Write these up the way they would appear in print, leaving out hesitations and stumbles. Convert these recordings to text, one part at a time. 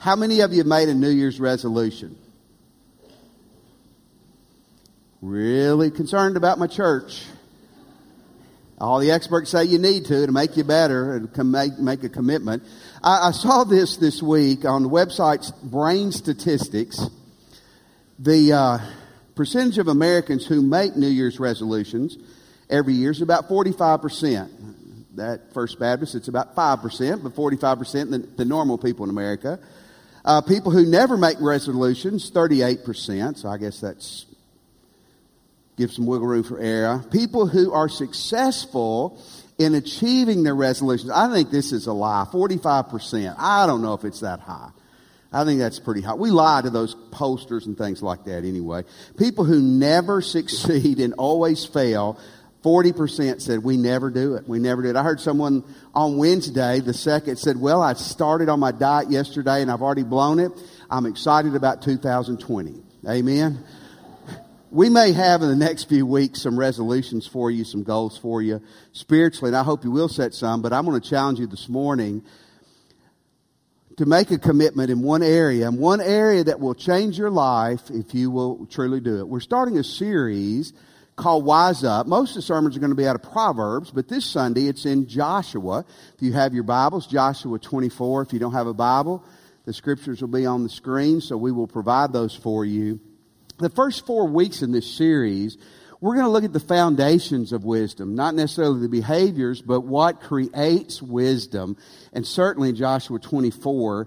How many of you made a New Year's resolution? Really concerned about my church. All the experts say you need to make you better and make a commitment. I saw this week on the website's Brain Statistics. The percentage of Americans who make New Year's resolutions every year is about 45%. At First Baptist, it's about 5%, but 45% the normal people in America. People who never make resolutions, 38%. So I guess that's give some wiggle room for error. People who are successful in achieving their resolutions. I think this is a lie. 45%. I don't know if it's that high. I think that's pretty high. We lie to those posters and things like that anyway. People who never succeed and always fail, 40% said, we never do it. We never do it. I heard someone on Wednesday, the second, said, well, I started on my diet yesterday and I've already blown it. I'm excited about 2020. Amen. We may have in the next few weeks some resolutions for you, some goals for you spiritually, and I hope you will set some, but I'm going to challenge you this morning to make a commitment in one area, and one area that will change your life if you will truly do it. We're starting a series called Wise Up. Most of the sermons are going to be out of Proverbs, but this Sunday it's in Joshua. If you have your Bibles, Joshua 24. If you don't have a Bible, the scriptures will be on the screen, so we will provide those for you. The first 4 weeks in this series, we're going to look at the foundations of wisdom, not necessarily the behaviors, but what creates wisdom. And certainly in Joshua 24,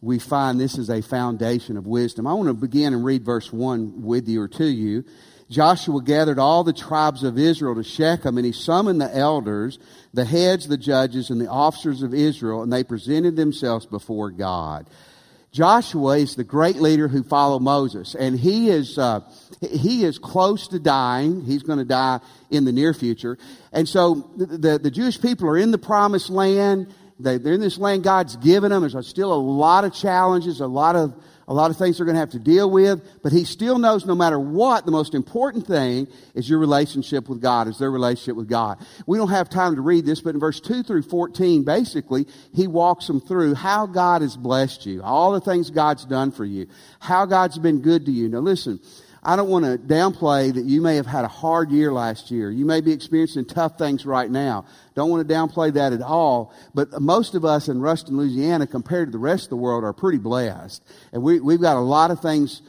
we find this is a foundation of wisdom. I want to begin and read verse 1 with you or to you. Joshua gathered all the tribes of Israel to Shechem, and he summoned the elders, the heads, the judges, and the officers of Israel, and they presented themselves before God. Joshua is the great leader who followed Moses, and he is close to dying. He's going to die in the near future. And so the Jewish people are in the promised land. They're in this land God's given them. There's still a lot of challenges, a lot of things they're going to have to deal with, but he still knows no matter what, the most important thing is your relationship with God, is their relationship with God. We don't have time to read this, but in verse 2 through 14, basically, he walks them through how God has blessed you, all the things God's done for you, how God's been good to you. Now listen, I don't want to downplay that you may have had a hard year last year. You may be experiencing tough things right now. Don't want to downplay that at all. But most of us in Ruston, Louisiana, compared to the rest of the world, are pretty blessed. And we've got a lot of things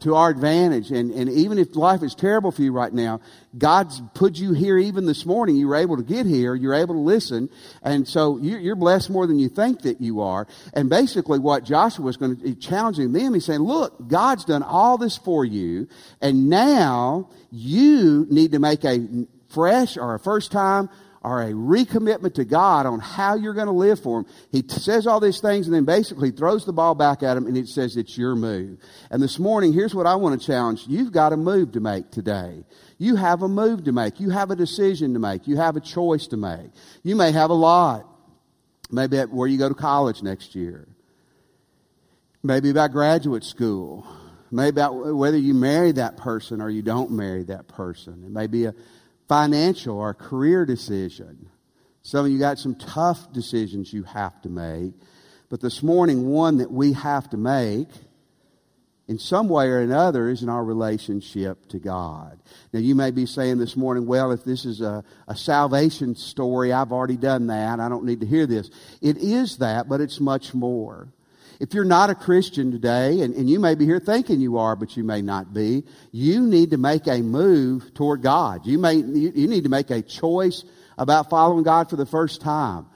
to our advantage. And even if life is terrible for you right now, God's put you here even this morning. You were able to get here. You're able to listen. And so you're blessed more than you think that you are. And basically what Joshua is going to be challenging them, he's saying, look, God's done all this for you. And now you need to make a fresh or a first time or a recommitment to God on how you're going to live for him. He says all these things and then basically throws the ball back at him and it says it's your move. And this morning, here's what I want to challenge. You've got a move to make today. You have a move to make. You have a decision to make. You have a choice to make. You may have a lot. Maybe at where you go to college next year. Maybe about graduate school. Maybe about whether you marry that person or you don't marry that person. It may be a financial or career decision. Some of you got some tough decisions you have to make. But this morning, one that we have to make in some way or another is in our relationship to God. Now, you may be saying this morning, well, if this is a salvation story, I've already done that. I don't need to hear this. It is that, but it's much more. If you're not a Christian today, and you may be here thinking you are, but you may not be, you need to make a move toward God. You need to make a choice about following God for the first time.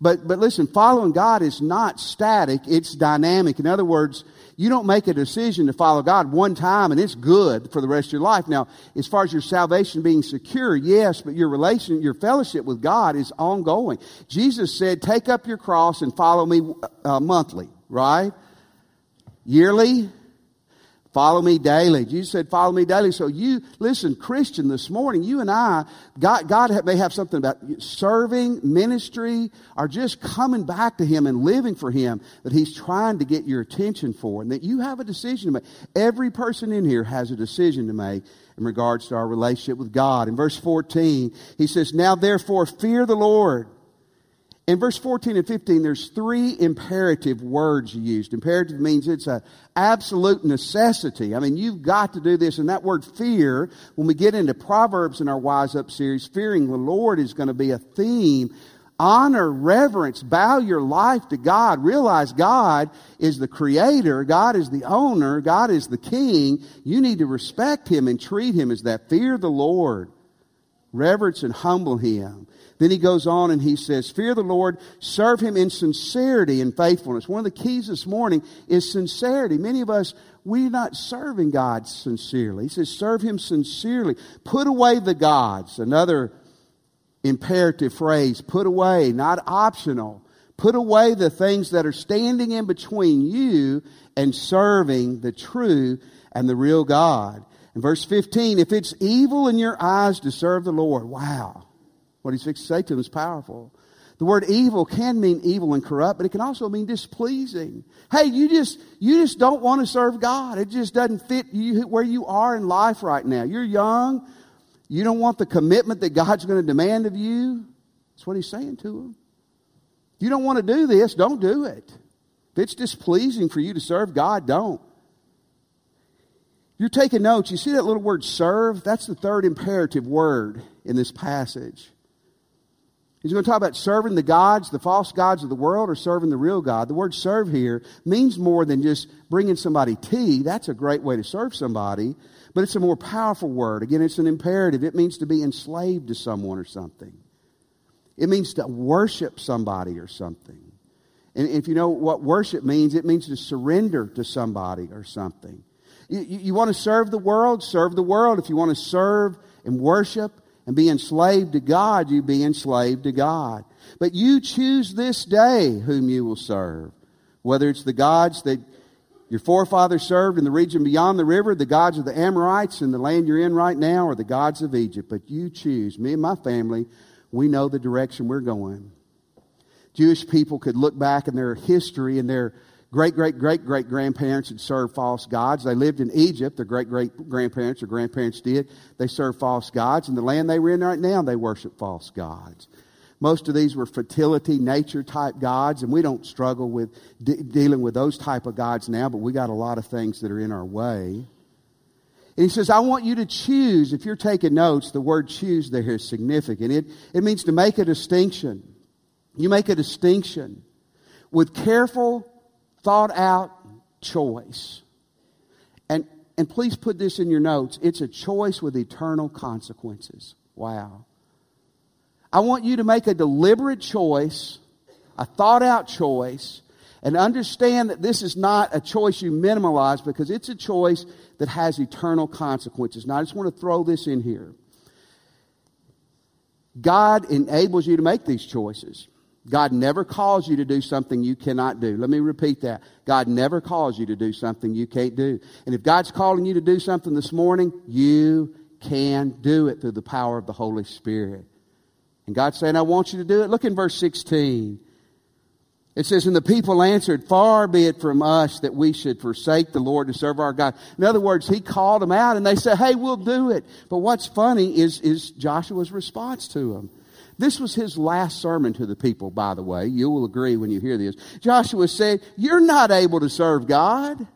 But listen, following God is not static, it's dynamic. In other words, you don't make a decision to follow God one time and it's good for the rest of your life. Now, as far as your salvation being secure, yes, but your fellowship with God is ongoing. Jesus said, take up your cross and follow me monthly. Right? Yearly? Follow me daily. Jesus said, follow me daily. So you, listen, Christian, this morning, you and I, God may have something about serving, ministry, or just coming back to him and living for him that he's trying to get your attention for and that you have a decision to make. Every person in here has a decision to make in regards to our relationship with God. In verse 14, he says, now therefore fear the Lord In verse 14 and 15, there's three imperative words used. Imperative means it's an absolute necessity. I mean, you've got to do this. And that word fear, when we get into Proverbs in our Wise Up series, fearing the Lord is going to be a theme. Honor, reverence, bow your life to God. Realize God is the creator. God is the owner. God is the king. You need to respect him and treat him as that. Fear the Lord. Reverence and humble him. Then he goes on and he says, fear the Lord, serve him in sincerity and faithfulness. One of the keys this morning is sincerity. Many of us, we're not serving God sincerely. He says, serve him sincerely. Put away the gods. Another imperative phrase, put away, not optional. Put away the things that are standing in between you and serving the true and the real God. In verse 15, if it's evil in your eyes to serve the Lord, wow. What he's fixed to say to them is powerful. The word evil can mean evil and corrupt, but it can also mean displeasing. Hey, you just don't want to serve God. It just doesn't fit you where you are in life right now. You're young. You don't want the commitment that God's going to demand of you. That's what he's saying to them. If you don't want to do this, don't do it. If it's displeasing for you to serve God, don't. You're taking notes. You see that little word serve? That's the third imperative word in this passage. He's going to talk about serving the gods, the false gods of the world, or serving the real God. The word serve here means more than just bringing somebody tea. That's a great way to serve somebody, but it's a more powerful word. Again, it's an imperative. It means to be enslaved to someone or something. It means to worship somebody or something. And if you know what worship means, it means to surrender to somebody or something. You want to serve the world? Serve the world. If you want to serve and worship and be enslaved to God, you be enslaved to God. But you choose this day whom you will serve. Whether it's the gods that your forefathers served in the region beyond the river, the gods of the Amorites in the land you're in right now, or the gods of Egypt. But you choose. Me and my family, we know the direction we're going. Jewish people could look back in their history and their great-great-great-great-grandparents had served false gods. They lived in Egypt. Their great-great-grandparents or grandparents did. They served false gods. In the land they were in right now, they worship false gods. Most of these were fertility, nature-type gods, and we don't struggle with dealing with those type of gods now, but we got a lot of things that are in our way. And he says, I want you to choose. If you're taking notes, the word choose there is significant. It means to make a distinction. You make a distinction with careful, thought-out choice. And please put this in your notes. It's a choice with eternal consequences. Wow. I want you to make a deliberate choice, a thought-out choice, and understand that this is not a choice you minimalize because it's a choice that has eternal consequences. Now, I just want to throw this in here. God enables you to make these choices. God never calls you to do something you cannot do. Let me repeat that. God never calls you to do something you can't do. And if God's calling you to do something this morning, you can do it through the power of the Holy Spirit. And God's saying, I want you to do it. Look in verse 16. It says, and the people answered, far be it from us that we should forsake the Lord to serve our God. In other words, he called them out and they said, hey, we'll do it. But what's funny is Joshua's response to them. This was his last sermon to the people, by the way. You will agree when you hear this. Joshua said, you're not able to serve God.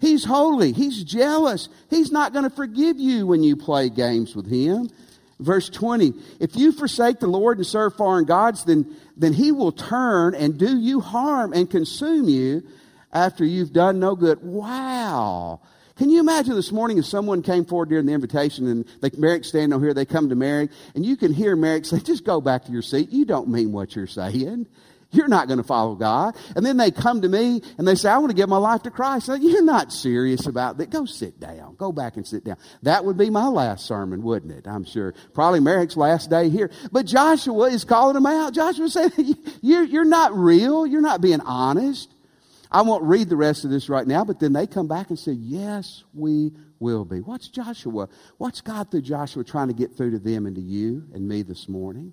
He's holy. He's jealous. He's not going to forgive you when you play games with him. Verse 20, if you forsake the Lord and serve foreign gods, then he will turn and do you harm and consume you after you've done no good. Wow. Can you imagine this morning if someone came forward during the invitation and Merrick's standing over here, they come to Merrick, and you can hear Merrick say, just go back to your seat. You don't mean what you're saying. You're not going to follow God. And then they come to me and they say, I want to give my life to Christ. I say, you're not serious about that. Go sit down. Go back and sit down. That would be my last sermon, wouldn't it? I'm sure. Probably Merrick's last day here. But Joshua is calling him out. Joshua said, you're not real. You're not being honest. I won't read the rest of this right now, but then they come back and say, yes, we will be. What's Joshua? What's God through Joshua trying to get through to them and to you and me this morning?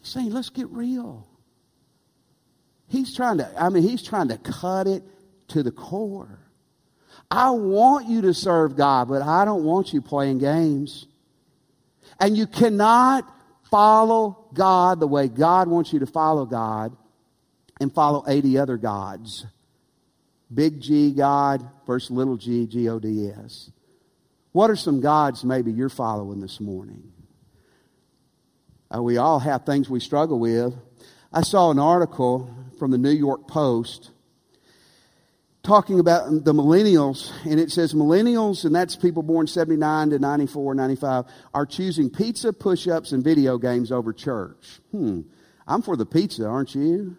He's saying, let's get real. He's trying to cut it to the core. I want you to serve God, but I don't want you playing games. And you cannot Follow God the way God wants you to follow God, and follow 80 other gods. Big G God versus little g, G-O-D-S. What are some gods maybe you're following this morning? We all have things we struggle with. I saw an article from the New York Post talking about the millennials, and it says millennials, and that's people born 79 to 94, 95, are choosing pizza, push-ups, and video games over church. I'm for the pizza, aren't you?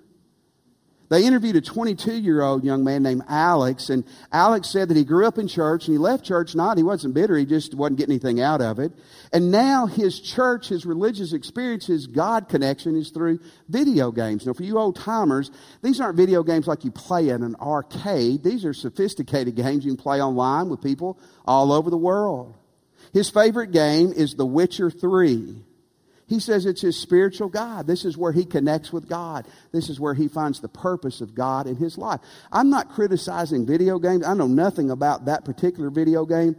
They interviewed a 22-year-old young man named Alex, and Alex said that he grew up in church, and he left church not. He wasn't bitter. He just wasn't getting anything out of it. And now his church, his religious experience, his God connection is through video games. Now, for you old-timers, these aren't video games like you play in an arcade. These are sophisticated games you can play online with people all over the world. His favorite game is The Witcher 3. He says it's his spiritual God. This is where he connects with God. This is where he finds the purpose of God in his life. I'm not criticizing video games. I know nothing about that particular video game.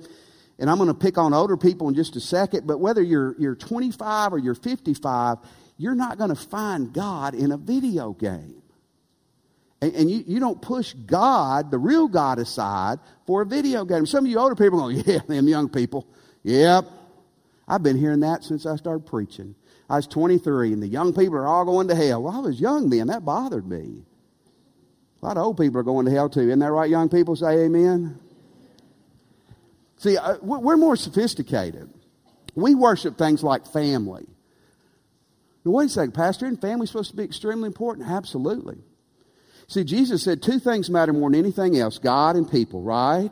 And I'm going to pick on older people in just a second. But whether you're 25 or you're 55, you're not going to find God in a video game. And you don't push God, the real God, aside for a video game. Some of you older people are going, yeah, them young people. Yep. I've been hearing that since I started preaching. I was 23, and the young people are all going to hell. Well, I was young then. That bothered me. A lot of old people are going to hell, too. Isn't that right, young people? Say amen. See, we're more sophisticated. We worship things like family. Now, wait a second, Pastor. Isn't family supposed to be extremely important? Absolutely. See, Jesus said two things matter more than anything else, God and people, right?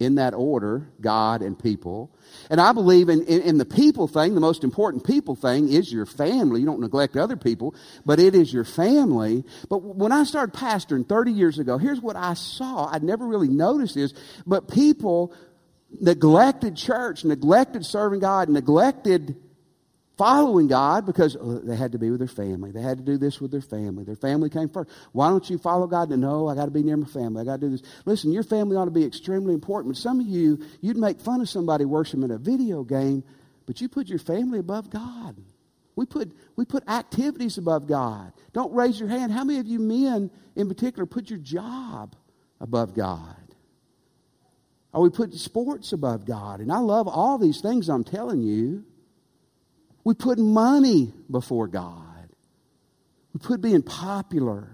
In that order, God and people. And I believe in the people thing, the most important people thing is your family. You don't neglect other people, but it is your family. But when I started pastoring 30 years ago, here's what I saw. I'd never really noticed this, but people neglected church, neglected serving God, neglected following God because they had to be with their family. They had to do this with their family. Their family came first. Why don't you follow God? No, I got to be near my family. I got to do this. Listen, your family ought to be extremely important. But some of you, you'd make fun of somebody worshiping a video game, but you put your family above God. We put activities above God. Don't raise your hand. How many of you men in particular put your job above God? Or we put sports above God. And I love all these things I'm telling you. We put money before God. We put being popular.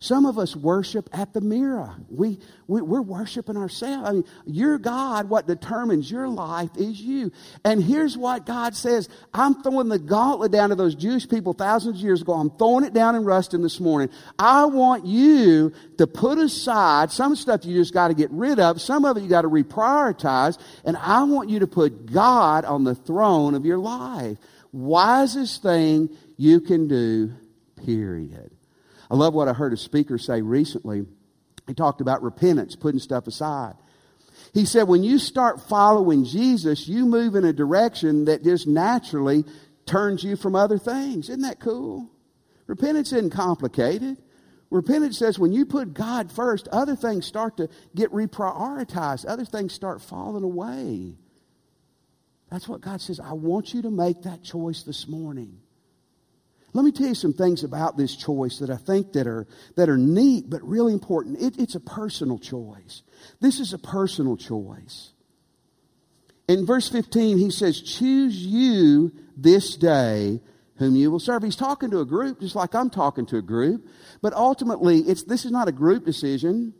Some of us worship at the mirror. We're worshiping ourselves. I mean, your God, what determines your life is you. And here's what God says. I'm throwing the gauntlet down to those Jewish people thousands of years ago. I'm throwing it down in Ruston this morning. I want you to put aside some stuff you just got to get rid of. Some of it you got to reprioritize. And I want you to put God on the throne of your life. Wisest thing you can do, period. I love what I heard a speaker say recently. He talked about repentance, putting stuff aside. He said, when you start following Jesus, you move in a direction that just naturally turns you from other things. Isn't that cool? Repentance isn't complicated. Repentance says when you put God first, other things start to get reprioritized. Other things start falling away. That's what God says. I want you to make that choice this morning. Let me tell you some things about this choice that I think that are neat but really important. It's a personal choice. This is a personal choice. In verse 15, he says, choose you this day whom you will serve. He's talking to a group just like I'm talking to a group. But ultimately, this is not a group decision.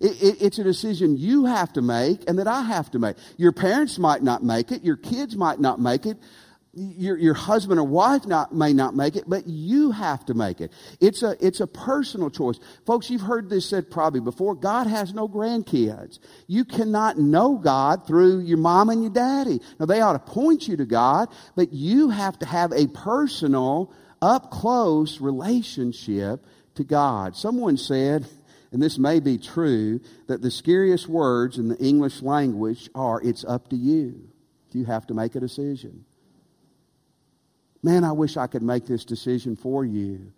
It's a decision you have to make and that I have to make. Your parents might not make it. Your kids might not make it. Your husband or wife may not make it, but you have to make it. It's a personal choice. Folks, you've heard this said probably before. God has no grandkids. You cannot know God through your mom and your daddy. Now, they ought to point you to God, but you have to have a personal, up-close relationship to God. Someone said, and this may be true, that the scariest words in the English language are, it's up to you. You have to make a decision. Man, I wish I could make this decision for you.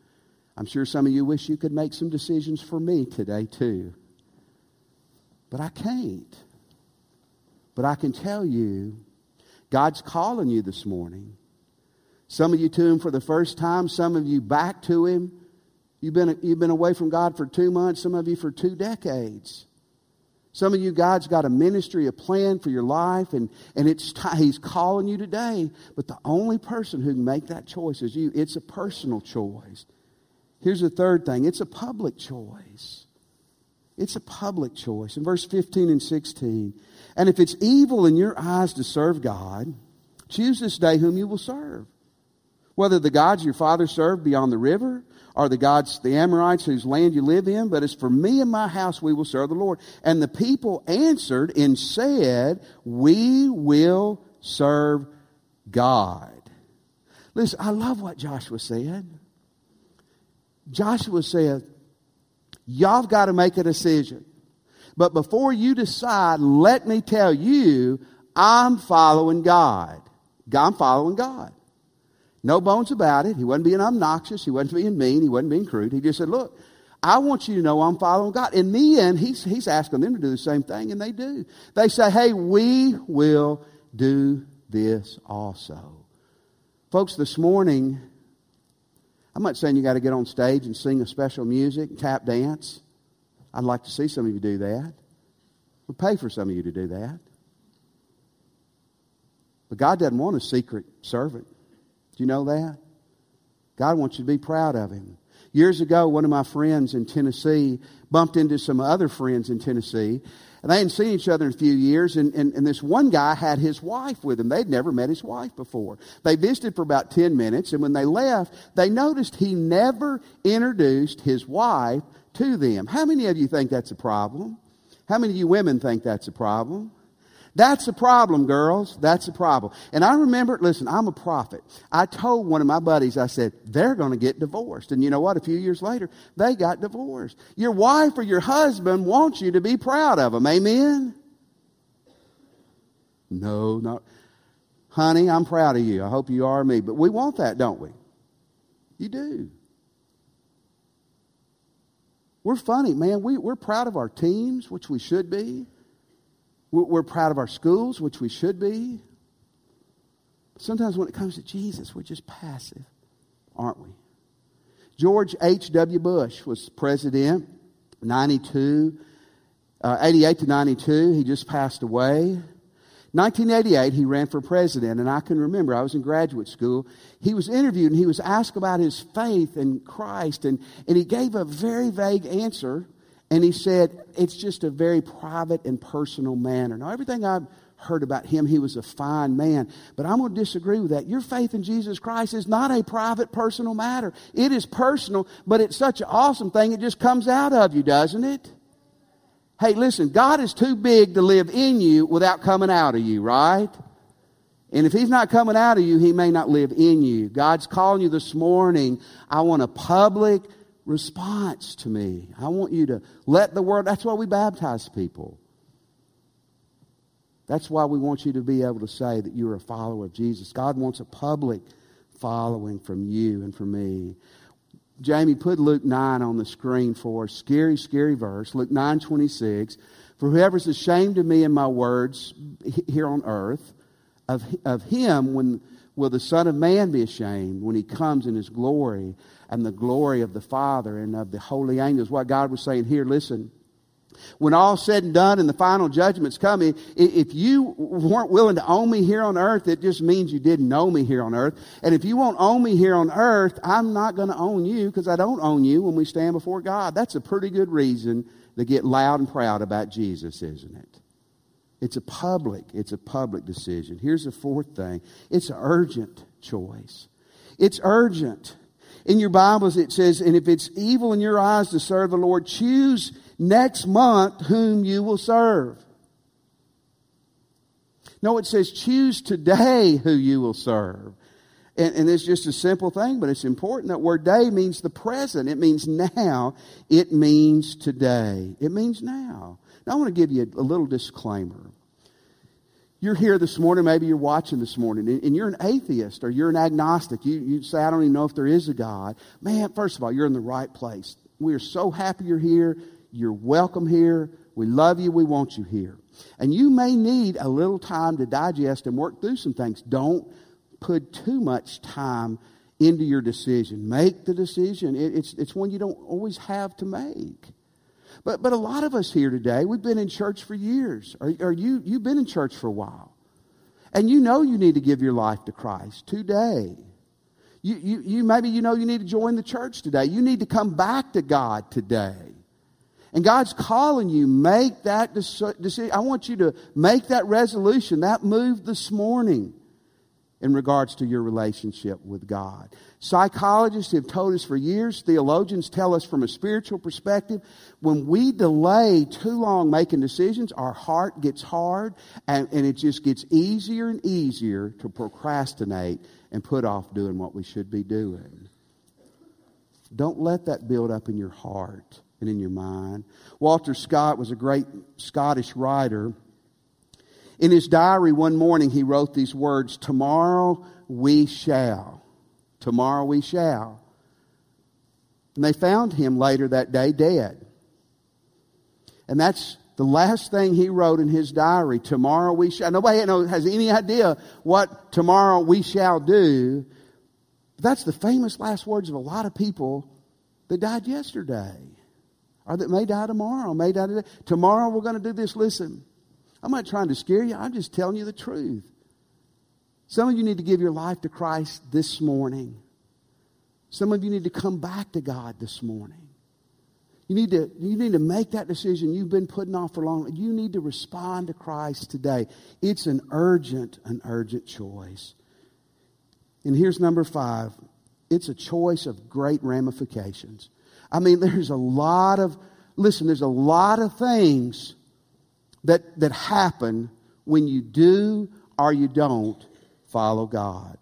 I'm sure some of you wish you could make some decisions for me today too. But I can't. But I can tell you, God's calling you this morning. Some of you to Him for the first time. Some of you back to Him. You've been away from God for 2 months. Some of you for 2 decades. Some of you, God's got a ministry, a plan for your life, and He's calling you today. But the only person who can make that choice is you. It's a personal choice. Here's the third thing. It's a public choice. It's a public choice. In verse 15 and 16, and if it's evil in your eyes to serve God, choose this day whom you will serve, whether the gods your father served beyond the river are the gods, the Amorites, whose land you live in. But as for me and my house, we will serve the Lord. And the people answered and said, we will serve God. Listen, I love what Joshua said. Joshua said, y'all have got to make a decision. But before you decide, let me tell you, I'm following God. I'm following God. No bones about it. He wasn't being obnoxious. He wasn't being mean. He wasn't being crude. He just said, look, I want you to know I'm following God. In the end, he's asking them to do the same thing, and they do. They say, hey, we will do this also. Folks, this morning, I'm not saying you got to get on stage and sing a special music and tap dance. I'd like to see some of you do that. We'll pay for some of you to do that. But God doesn't want a secret servant. Do you know that? God wants you to be proud of Him. Years ago, one of my friends in Tennessee bumped into some other friends in Tennessee, and they hadn't seen each other in a few years, and this one guy had his wife with him. They'd never met his wife before. They visited for about 10 minutes, and when they left, they noticed he never introduced his wife to them. How many of you think that's a problem? How many of you women think that's a problem? That's a problem, girls. That's a problem. And I remember, listen, I'm a prophet. I told one of my buddies, I said, they're going to get divorced. And you know what? A few years later, they got divorced. Your wife or your husband wants you to be proud of them. Amen? No, not. Honey, I'm proud of you. I hope you are me. But we want that, don't we? You do. We're funny, man. We're proud of our teams, which we should be. We're proud of our schools, which we should be. Sometimes when it comes to Jesus, we're just passive, aren't we? George H.W. Bush was president, 88 to 92. He just passed away. 1988, he ran for president, and I can remember, I was in graduate school. He was interviewed, and he was asked about his faith in Christ, and he gave a very vague answer. And he said, it's just a very private and personal manner. Now, everything I've heard about him, he was a fine man. But I'm going to disagree with that. Your faith in Jesus Christ is not a private, personal matter. It is personal, but it's such an awesome thing, it just comes out of you, doesn't it? Hey, listen, God is too big to live in you without coming out of you, right? And if He's not coming out of you, He may not live in you. God's calling you this morning. I want a public response to me. I want you to let the world. That's why we baptize people. That's why we want you to be able to say that you're a follower of Jesus. God wants a public following from you and from me. Jamie, put Luke 9 on the screen for us. Scary, scary verse. Luke 9:26. For whoever's ashamed of me and my words here on earth, of him when will the Son of Man be ashamed when He comes in His glory and the glory of the Father and of the holy angels? What God was saying here, listen, when all's said and done and the final judgment's coming, if you weren't willing to own me here on earth, it just means you didn't know me here on earth. And if you won't own me here on earth, I'm not going to own you, because I don't own you when we stand before God. That's a pretty good reason to get loud and proud about Jesus, isn't it? It's a public decision. Here's the fourth thing. It's an urgent choice. It's urgent. In your Bibles it says, and if it's evil in your eyes to serve the Lord, choose next month whom you will serve. No, it says choose today who you will serve. And it's just a simple thing, but it's important. That word day means the present. It means now. It means today. It means now. Now, I want to give you a little disclaimer. You're here this morning, maybe you're watching this morning, and you're an atheist or you're an agnostic. You say, I don't even know if there is a God. Man, first of all, you're in the right place. We are so happy you're here. You're welcome here. We love you. We want you here. And you may need a little time to digest and work through some things. Don't put too much time into your decision. Make the decision. It's one you don't always have to make. But a lot of us here today, we've been in church for years. Or you've been in church for a while. And you know you need to give your life to Christ today. You maybe you know you need to join the church today. You need to come back to God today. And God's calling you. Make that decision. I want you to make that resolution, that move this morning in regards to your relationship with God. Psychologists have told us for years, theologians tell us from a spiritual perspective, when we delay too long making decisions, our heart gets hard, and it just gets easier and easier to procrastinate and put off doing what we should be doing. Don't let that build up in your heart and in your mind. Walter Scott was a great Scottish writer. In his diary one morning, he wrote these words, "Tomorrow we shall. Tomorrow we shall." And they found him later that day dead. And that's the last thing he wrote in his diary, "Tomorrow we shall." Nobody has any idea what tomorrow we shall do. But that's the famous last words of a lot of people that died yesterday, or that may die tomorrow, may die today. Tomorrow we're going to do this. Listen, I'm not trying to scare you. I'm just telling you the truth. Some of you need to give your life to Christ this morning. Some of you need to come back to God this morning. You need to make that decision you've been putting off for long. You need to respond to Christ today. It's an urgent choice. And here's number 5. It's a choice of great ramifications. I mean, there's a lot of things that happen when you do or you don't follow God.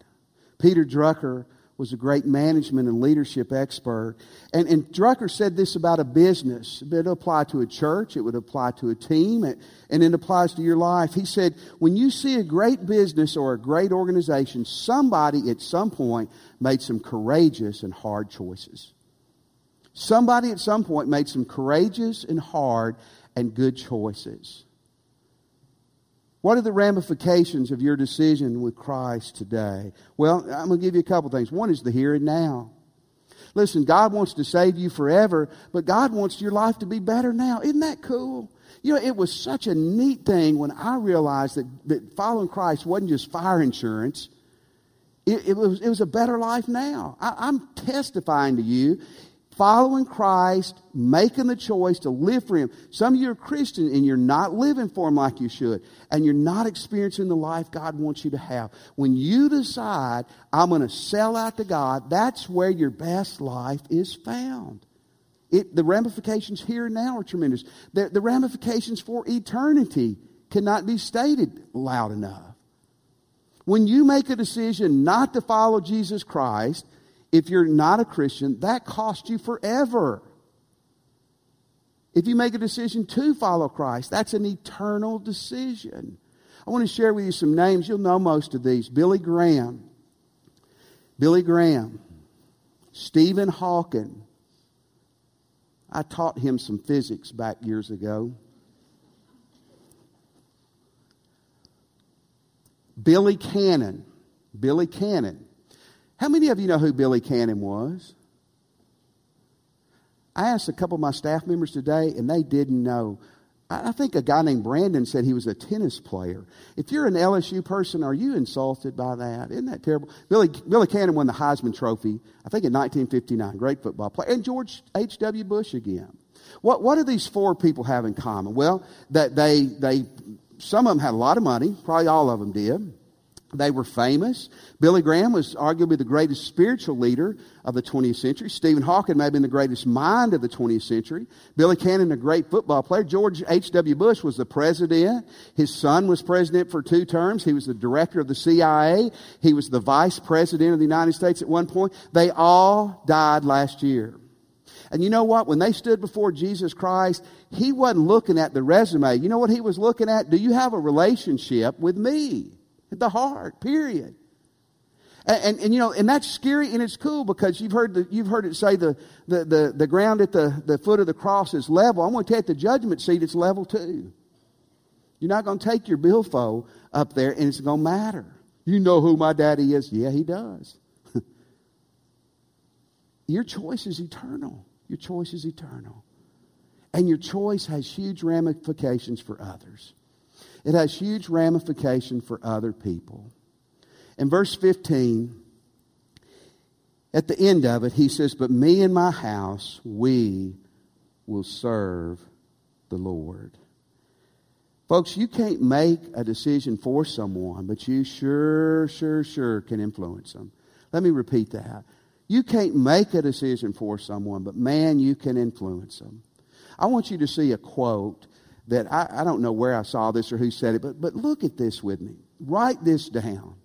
Peter Drucker was a great management and leadership expert. And Drucker said this about a business. It would apply to a church. It would apply to a team. And it applies to your life. He said, when you see a great business or a great organization, somebody at some point made some courageous and hard choices. Somebody at some point made some courageous and hard and good choices. What are the ramifications of your decision with Christ today? Well, I'm going to give you a couple things. One is the here and now. Listen, God wants to save you forever, but God wants your life to be better now. Isn't that cool? You know, it was such a neat thing when I realized that following Christ wasn't just fire insurance. It was a better life now. I'm testifying to you. Following Christ, making the choice to live for Him. Some of you are Christian and you're not living for Him like you should. And you're not experiencing the life God wants you to have. When you decide, I'm going to sell out to God, that's where your best life is found. The ramifications here and now are tremendous. The ramifications for eternity cannot be stated loud enough. When you make a decision not to follow Jesus Christ, if you're not a Christian, that costs you forever. If you make a decision to follow Christ, that's an eternal decision. I want to share with you some names. You'll know most of these. Billy Graham. Stephen Hawking. I taught him some physics back years ago. Billy Cannon. How many of you know who Billy Cannon was? I asked a couple of my staff members today, and they didn't know. I think a guy named Brandon said he was a tennis player. If you're an LSU person, are you insulted by that? Isn't that terrible? Billy Cannon won the Heisman Trophy, I think in 1959. Great football player. And George H.W. Bush again. What do these 4 people have in common? Well, that they some of them had a lot of money. Probably all of them did. They were famous. Billy Graham was arguably the greatest spiritual leader of the 20th century. Stephen Hawking may have been the greatest mind of the 20th century. Billy Cannon, a great football player. George H.W. Bush was the president. His son was president for 2 terms. He was the director of the CIA. He was the vice president of the United States at one point. They all died last year. And you know what? When they stood before Jesus Christ, He wasn't looking at the resume. You know what He was looking at? Do you have a relationship with me? The heart, period. And that's scary, and it's cool because you've heard it say the ground at the foot of the cross is level. I'm going to tell you, at the judgment seat it's level too. You're not going to take your billfold up there, and it's going to matter. You know who my daddy is? Yeah, he does. Your choice is eternal. Your choice is eternal. And your choice has huge ramifications for others. It has huge ramifications for other people. In verse 15, at the end of it, he says, "But me and my house, we will serve the Lord." Folks, you can't make a decision for someone, but you sure can influence them. Let me repeat that. You can't make a decision for someone, but man, you can influence them. I want you to see a quote that I don't know where I saw this or who said it, but look at this with me. Write this down.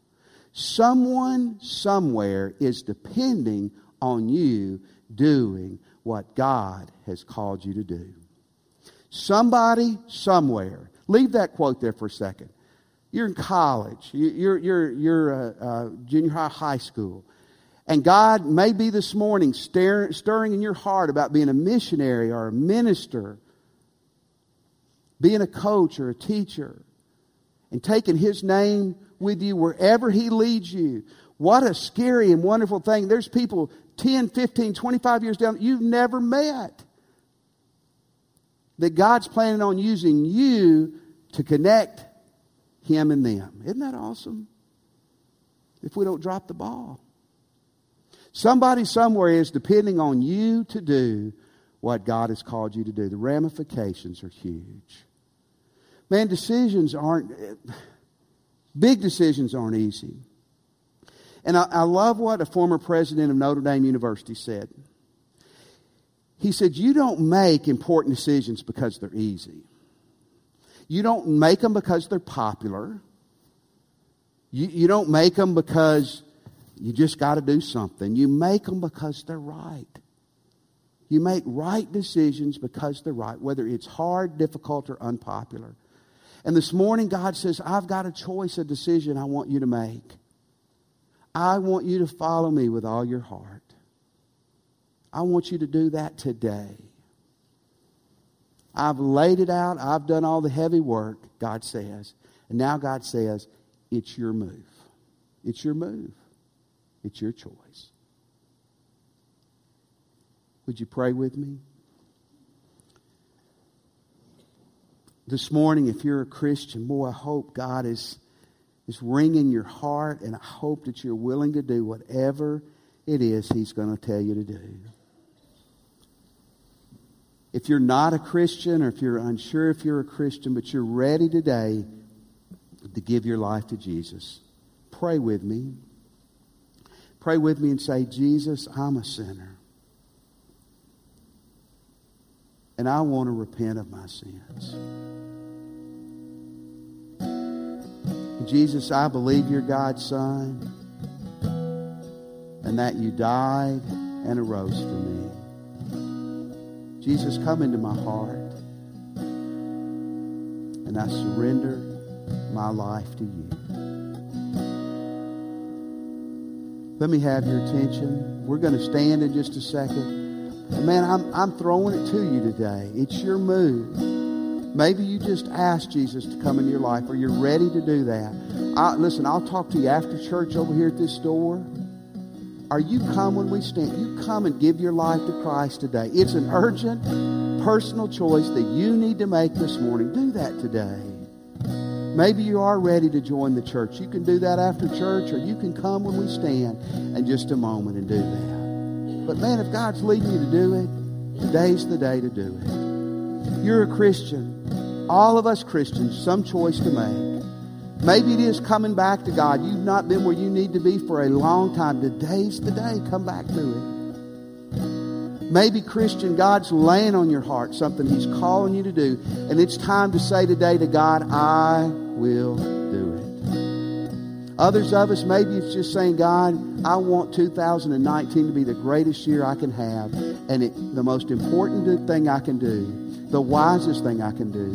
Someone somewhere is depending on you doing what God has called you to do. Somebody somewhere. Leave that quote there for a second. You're in college. You're junior high, high school. And God may be this morning stirring in your heart about being a missionary or a minister, being a coach or a teacher, and taking His name with you wherever He leads you. What a scary and wonderful thing. There's people 10, 15, 25 years down that you've never met, that God's planning on using you to connect Him and them. Isn't that awesome? If we don't drop the ball. Somebody somewhere is depending on you to do what God has called you to do. The ramifications are huge. Man, big decisions aren't easy. And I love what a former president of Notre Dame University said. He said, "You don't make important decisions because they're easy. You don't make them because they're popular. You don't make them because you just got to do something. You make them because they're right. You make right decisions because they're right, whether it's hard, difficult, or unpopular." And this morning, God says, "I've got a choice, a decision I want you to make. I want you to follow me with all your heart. I want you to do that today. I've laid it out. I've done all the heavy work," God says. And now God says, "It's your move. It's your move. It's your choice." Would you pray with me? This morning, if you're a Christian, boy, I hope God is ringing your heart, and I hope that you're willing to do whatever it is He's going to tell you to do. If you're not a Christian, or if you're unsure if you're a Christian, but you're ready today to give your life to Jesus, pray with me. Pray with me and say, "Jesus, I'm a sinner. And I want to repent of my sins. And Jesus, I believe you're God's Son, and that you died and arose for me. Jesus, come into my heart, and I surrender my life to you." Let me have your attention. We're going to stand in just a second. And man, I'm throwing it to you today. It's your move. Maybe you just asked Jesus to come into your life, or you're ready to do that. Listen, I'll talk to you after church over here at this door. Are you come when we stand? You come and give your life to Christ today. It's an urgent, personal choice that you need to make this morning. Do that today. Maybe you are ready to join the church. You can do that after church, or you can come when we stand in just a moment and do that. But man, if God's leading you to do it, today's the day to do it. You're a Christian. All of us Christians, some choice to make. Maybe it is coming back to God. You've not been where you need to be for a long time. Today's the day. Come back to it. Maybe, Christian, God's laying on your heart something He's calling you to do. And it's time to say today to God, "I will do it." Others of us, maybe it's just saying, "God, I want 2019 to be the greatest year I can have. And the most important thing I can do, the wisest thing I can do,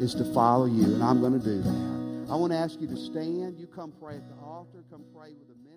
is to follow you. And I'm going to do that." I want to ask you to stand. You come pray at the altar. Come pray with a